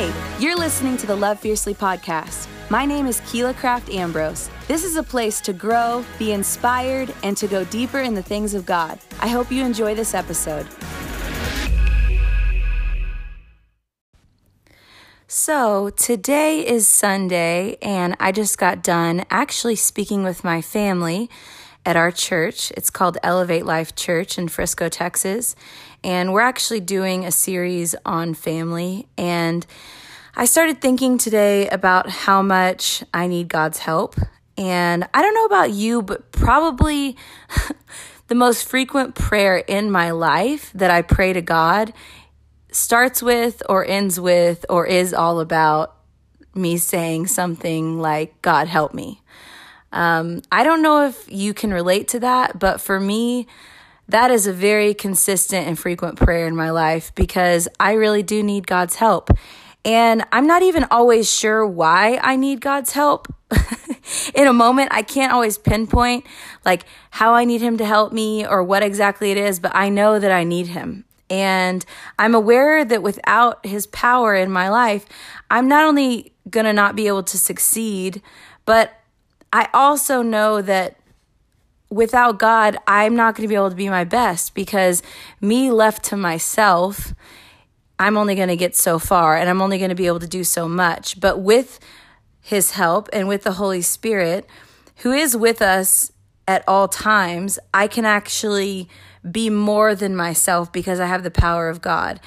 Hey, you're listening to the Love Fiercely Podcast. My name is Kayla Craft Ambrose. This is a place to grow, be inspired, and to go deeper in the things of God. I hope you enjoy this episode. So today is Sunday, and I just got done actually speaking with my family at our church. It's called Elevate Life Church in Frisco, Texas. And we're actually doing a series on family. And I started thinking today about how much I need God's help. And I don't know about you, but probably the most frequent prayer in my life that I pray to God starts with or ends with or is all about me saying something like, God, help me. I don't know if you can relate to that, but for me, that is a very consistent and frequent prayer in my life because I really do need God's help. And I'm not even always sure why I need God's help. In a moment, I can't always pinpoint like how I need him to help me or what exactly it is, but I know that I need him. And I'm aware that without his power in my life, I'm not only going to not be able to succeed, but I also know that without God, I'm not going to be able to be my best because me left to myself, I'm only going to get so far and I'm only going to be able to do so much. But with his help and with the Holy Spirit, who is with us at all times, I can actually be more than myself because I have the power of God.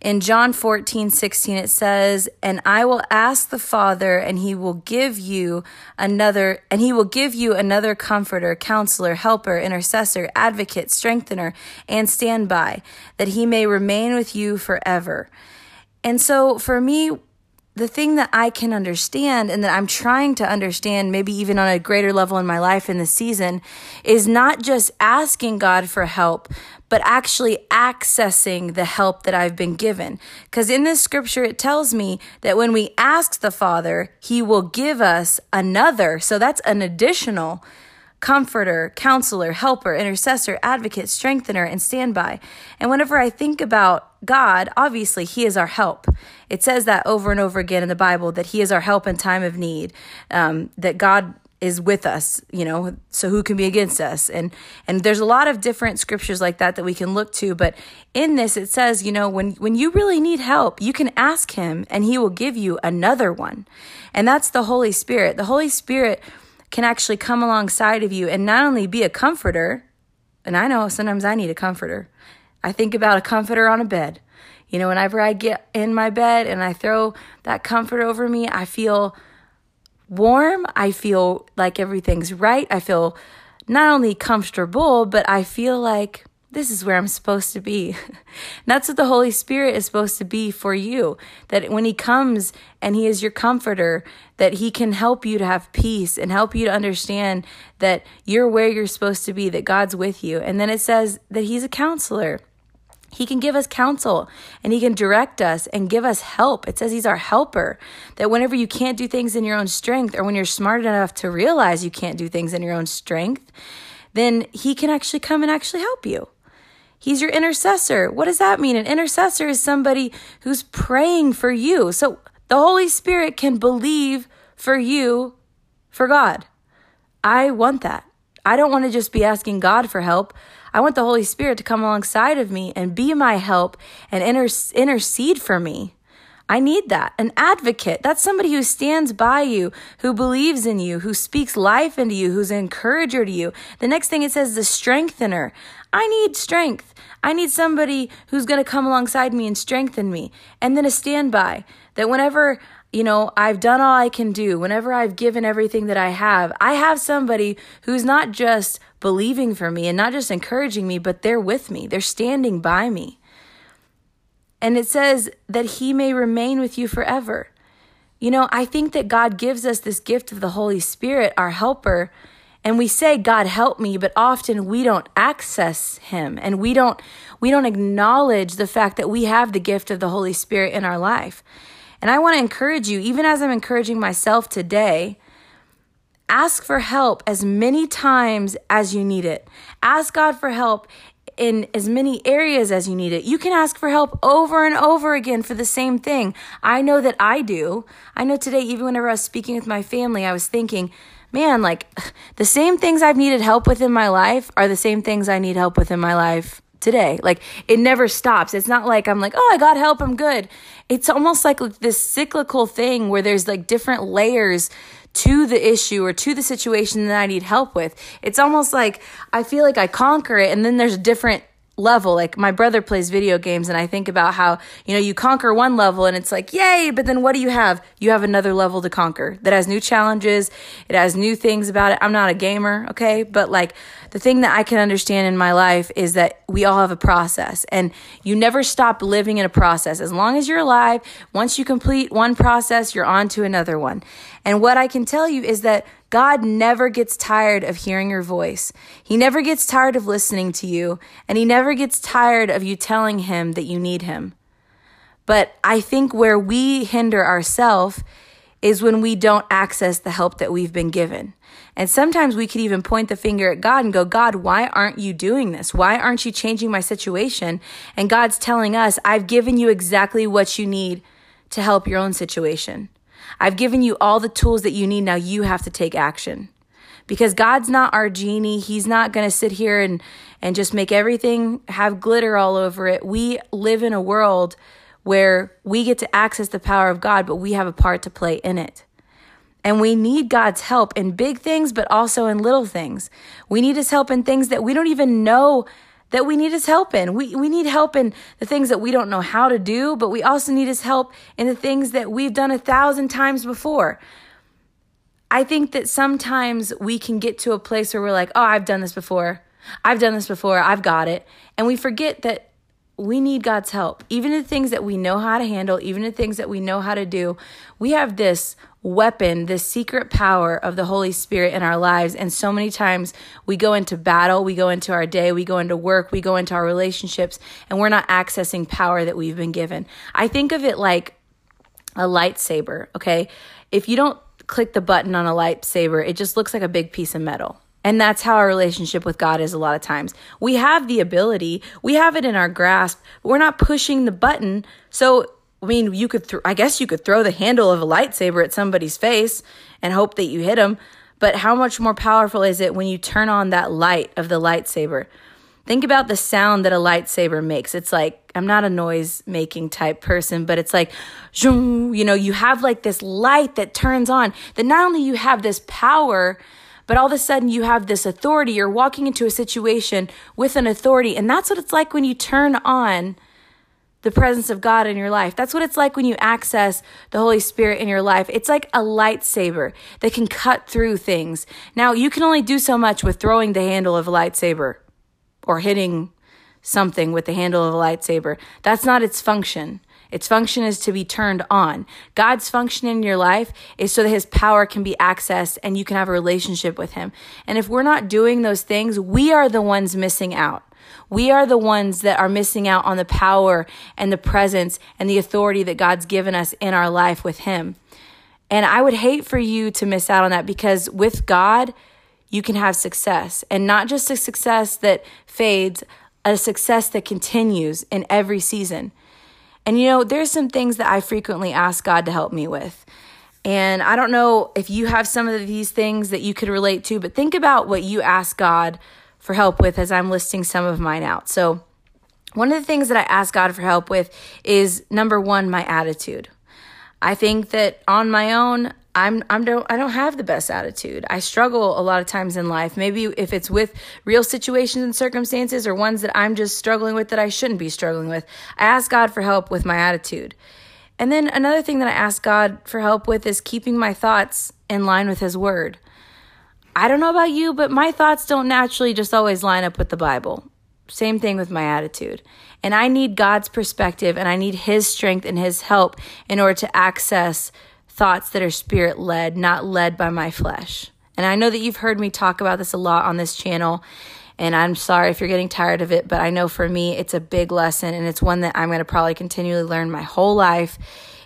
In John 14:16, it says, and I will ask the Father, and he will give you another comforter, counselor, helper, intercessor, advocate, strengthener, and standby, that he may remain with you forever. And so for me, the thing that I can understand and that I'm trying to understand, maybe even on a greater level in my life in this season, is not just asking God for help, but actually accessing the help that I've been given. Because in this scripture, it tells me that when we ask the Father, he will give us another. So that's an additional comforter, counselor, helper, intercessor, advocate, strengthener, and standby. And whenever I think about God, obviously he is our help. It says that over and over again in the Bible, that he is our help in time of need, that God is with us, so who can be against us? And there's a lot of different scriptures like that we can look to. But in this, it says, when you really need help, you can ask him and he will give you another one. And that's the Holy Spirit. The Holy Spirit can actually come alongside of you and not only be a comforter, and I know sometimes I need a comforter. I think about a comforter on a bed. Whenever I get in my bed and I throw that comforter over me, I feel warm. I feel like everything's right. I feel not only comfortable, but I feel like this is where I'm supposed to be. And that's what the Holy Spirit is supposed to be for you, that when he comes and he is your comforter, that he can help you to have peace and help you to understand that you're where you're supposed to be, that God's with you. And then it says that he's a counselor. He can give us counsel and he can direct us and give us help. It says he's our helper, that whenever you can't do things in your own strength or when you're smart enough to realize you can't do things in your own strength, then he can actually come and actually help you. He's your intercessor. What does that mean? An intercessor is somebody who's praying for you. So the Holy Spirit can believe for you, for God. I want that. I don't want to just be asking God for help. I want the Holy Spirit to come alongside of me and be my help and intercede for me. I need that. An advocate, that's somebody who stands by you, who believes in you, who speaks life into you, who's an encourager to you. The next thing it says is a strengthener. I need strength. I need somebody who's going to come alongside me and strengthen me. And then a standby, that whenever I've done all I can do, whenever I've given everything that I have somebody who's not just believing for me and not just encouraging me, but they're with me. They're standing by me. And it says that he may remain with you forever. I think that God gives us this gift of the Holy Spirit, our helper, and we say, God, help me, but often we don't access him and we don't acknowledge the fact that we have the gift of the Holy Spirit in our life. And I want to encourage you, even as I'm encouraging myself today, ask for help as many times as you need it. Ask God for help in as many areas as you need it. You can ask for help over and over again for the same thing. I know that I do. I know today, even whenever I was speaking with my family, I was thinking, man, like the same things I've needed help with in my life are the same things I need help with in my life today. Like it never stops. It's not like I'm like, oh, I got help, I'm good. It's almost like this cyclical thing where there's like different layers to the issue or to the situation that I need help with. It's almost like I feel like I conquer it and then there's a different level. Like my brother plays video games and I think about how, you know, you conquer one level and it's like, yay, but then what do you have? You have another level to conquer that has new challenges. It has new things about it. I'm not a gamer, okay? But like the thing that I can understand in my life is that we all have a process and you never stop living in a process. As long as you're alive, once you complete one process, you're on to another one. And what I can tell you is that God never gets tired of hearing your voice. He never gets tired of listening to you, and he never gets tired of you telling him that you need him. But I think where we hinder ourselves is when we don't access the help that we've been given. And sometimes we could even point the finger at God and go, God, why aren't you doing this? Why aren't you changing my situation? And God's telling us, I've given you exactly what you need to help your own situation. I've given you all the tools that you need. Now you have to take action because God's not our genie. He's not going to sit here and just make everything have glitter all over it. We live in a world where we get to access the power of God, but we have a part to play in it. And we need God's help in big things, but also in little things. We need his help in things that we don't even know that we need his help in. We need help in the things that we don't know how to do, but we also need his help in the things that we've done 1,000 times before. I think that sometimes we can get to a place where we're like, oh, I've done this before. I've done this before. I've got it. And we forget that we need God's help. Even the things that we know how to handle, even the things that we know how to do, we have this weapon, the secret power of the Holy Spirit in our lives. And so many times we go into battle, we go into our day, we go into work, we go into our relationships, and we're not accessing power that we've been given. I think of it like a lightsaber, okay? If you don't click the button on a lightsaber, it just looks like a big piece of metal. And that's how our relationship with God is a lot of times. We have the ability, we have it in our grasp, but we're not pushing the button. So I mean, you could. I guess you could throw the handle of a lightsaber at somebody's face and hope that you hit them. But how much more powerful is it when you turn on that light of the lightsaber? Think about the sound that a lightsaber makes. It's like, I'm not a noise-making type person, but it's like, you know, you have like this light that turns on. That not only you have this power, but all of a sudden you have this authority. You're walking into a situation with an authority, and that's what it's like when you turn on the presence of God in your life. That's what it's like when you access the Holy Spirit in your life. It's like a lightsaber that can cut through things. Now, you can only do so much with throwing the handle of a lightsaber or hitting something with the handle of a lightsaber. That's not its function. Its function is to be turned on. God's function in your life is so that his power can be accessed and you can have a relationship with him. And if we're not doing those things, we are the ones missing out. We are the ones that are missing out on the power and the presence and the authority that God's given us in our life with him. And I would hate for you to miss out on that, because with God, you can have success, and not just a success that fades, a success that continues in every season. And you know, there's some things that I frequently ask God to help me with. And I don't know if you have some of these things that you could relate to, but think about what you ask God for help with as I'm listing some of mine out. So one of the things that I ask God for help with is, number one, my attitude. I think that on my own, I don't have the best attitude. I struggle a lot of times in life. Maybe if it's with real situations and circumstances or ones that I'm just struggling with that I shouldn't be struggling with, I ask God for help with my attitude. And then another thing that I ask God for help with is keeping my thoughts in line with his word. I don't know about you, but my thoughts don't naturally just always line up with the Bible. Same thing with my attitude. And I need God's perspective, and I need his strength and his help in order to access thoughts that are spirit-led, not led by my flesh. And I know that you've heard me talk about this a lot on this channel, and I'm sorry if you're getting tired of it, but I know for me it's a big lesson, and it's one that I'm going to probably continually learn my whole life,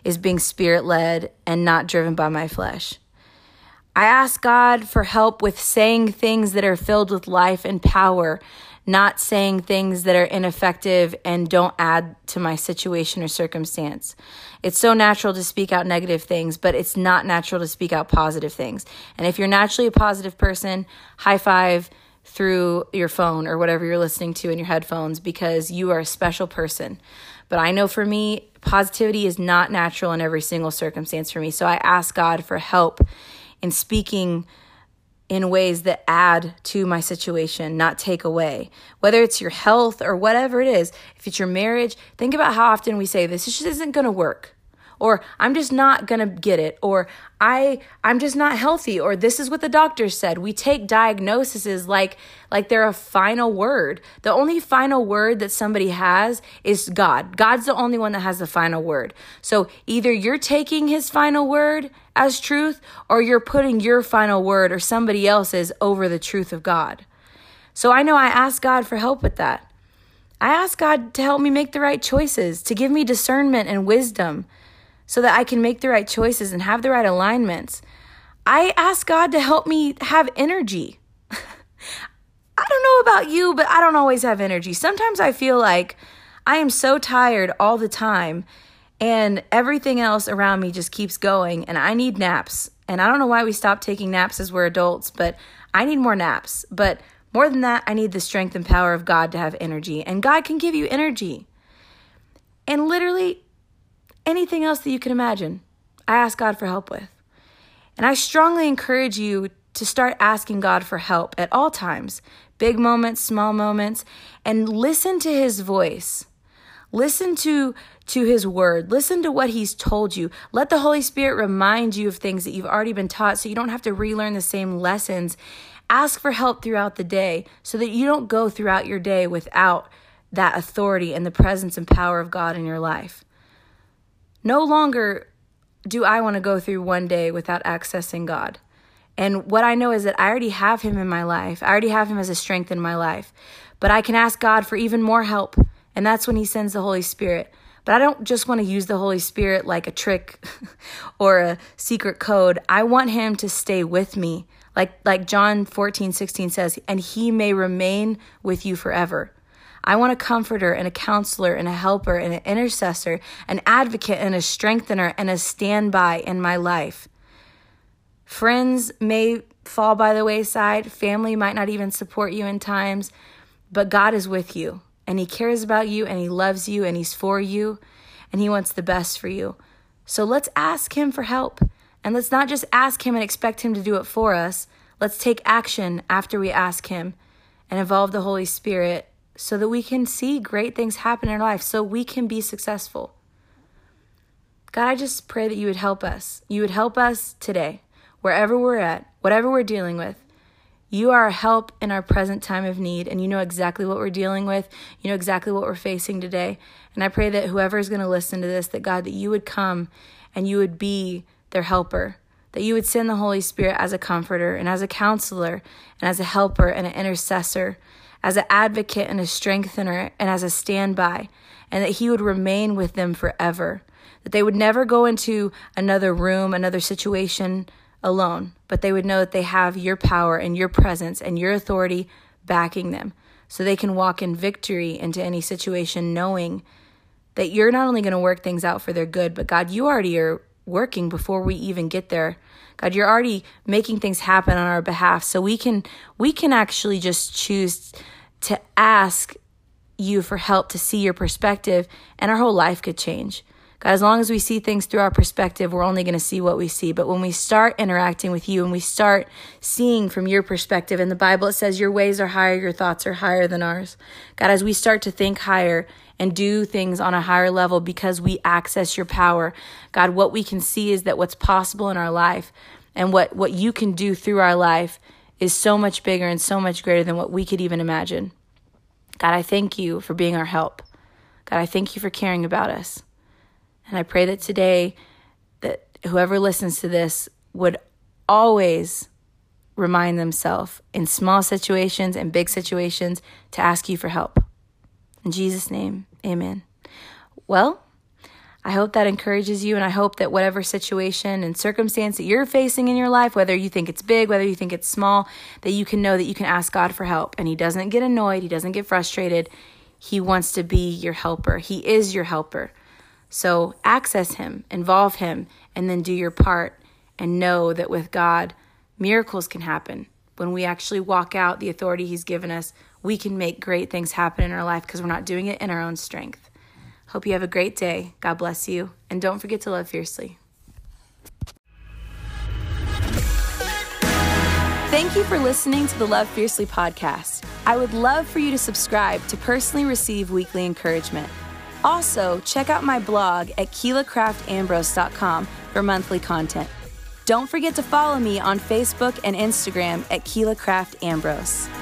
is being spirit-led and not driven by my flesh. I ask God for help with saying things that are filled with life and power, not saying things that are ineffective and don't add to my situation or circumstance. It's so natural to speak out negative things, but it's not natural to speak out positive things. And if you're naturally a positive person, high five through your phone or whatever you're listening to in your headphones, because you are a special person. But I know for me, positivity is not natural in every single circumstance for me. So I ask God for help in speaking in ways that add to my situation, not take away. Whether it's your health or whatever it is, if it's your marriage, think about how often we say this just isn't going to work, or I'm just not going to get it, or I'm just not healthy, or this is what the doctor said. We take diagnoses like they're a final word. The only final word that somebody has is God. God's the only one that has the final word. So either you're taking his final word as truth, or you're putting your final word or somebody else's over the truth of God. So I know I ask God for help with that. I ask God to help me make the right choices, to give me discernment and wisdom so that I can make the right choices and have the right alignments. I ask God to help me have energy. I don't know about you, but I don't always have energy. Sometimes I feel like I am so tired all the time, and everything else around me just keeps going, and I need naps. And I don't know why we stop taking naps as we're adults, but I need more naps. But more than that, I need the strength and power of God to have energy. And God can give you energy. And literally anything else that you can imagine, I ask God for help with. And I strongly encourage you to start asking God for help at all times, big moments, small moments, and listen to his voice. Listen to his word. Listen to what he's told you. Let the Holy Spirit remind you of things that you've already been taught so you don't have to relearn the same lessons. Ask for help throughout the day so that you don't go throughout your day without that authority and the presence and power of God in your life. No longer do I want to go through one day without accessing God. And what I know is that I already have him in my life. I already have him as a strength in my life. But I can ask God for even more help. And that's when he sends the Holy Spirit. But I don't just want to use the Holy Spirit like a trick or a secret code. I want him to stay with me. Like John 14:16 says, and he may remain with you forever. I want a comforter and a counselor and a helper and an intercessor, an advocate and a strengthener and a standby in my life. Friends may fall by the wayside. Family might not even support you in times, but God is with you. And he cares about you, and he loves you, and he's for you, and he wants the best for you. So let's ask him for help. And let's not just ask him and expect him to do it for us. Let's take action after we ask him and involve the Holy Spirit so that we can see great things happen in our life, so we can be successful. God, I just pray that you would help us. You would help us today, wherever we're at, whatever we're dealing with. You are our help in our present time of need, and you know exactly what we're dealing with. You know exactly what we're facing today. And I pray that whoever is going to listen to this, that God, that you would come and you would be their helper, that you would send the Holy Spirit as a comforter and as a counselor and as a helper and an intercessor, as an advocate and a strengthener and as a standby, and that he would remain with them forever, that they would never go into another room, another situation alone, but they would know that they have your power and your presence and your authority backing them, so they can walk in victory into any situation, knowing that you're not only going to work things out for their good, but God, you already are working before we even get there. God, you're already making things happen on our behalf, so we can actually just choose to ask you for help, to see your perspective, and our whole life could change. God, as long as we see things through our perspective, we're only going to see what we see. But when we start interacting with you and we start seeing from your perspective, in the Bible it says your ways are higher, your thoughts are higher than ours. God, as we start to think higher and do things on a higher level because we access your power, God, what we can see is that what's possible in our life and what you can do through our life is so much bigger and so much greater than what we could even imagine. God, I thank you for being our help. God, I thank you for caring about us. And I pray that today that whoever listens to this would always remind themselves in small situations and big situations to ask you for help. In Jesus' name, amen. Well, I hope that encourages you, and I hope that whatever situation and circumstance that you're facing in your life, whether you think it's big, whether you think it's small, that you can know that you can ask God for help, and He doesn't get annoyed, He doesn't get frustrated. He wants to be your helper. He is your helper. So access Him, involve Him, and then do your part, and know that with God, miracles can happen. When we actually walk out the authority He's given us, we can make great things happen in our life because we're not doing it in our own strength. Hope you have a great day. God bless you. And don't forget to love fiercely. Thank you for listening to the Love Fiercely podcast. I would love for you to subscribe to personally receive weekly encouragement. Also, check out my blog at KeelaCraftAmbrose.com for monthly content. Don't forget to follow me on Facebook and Instagram at KeelaCraftAmbrose.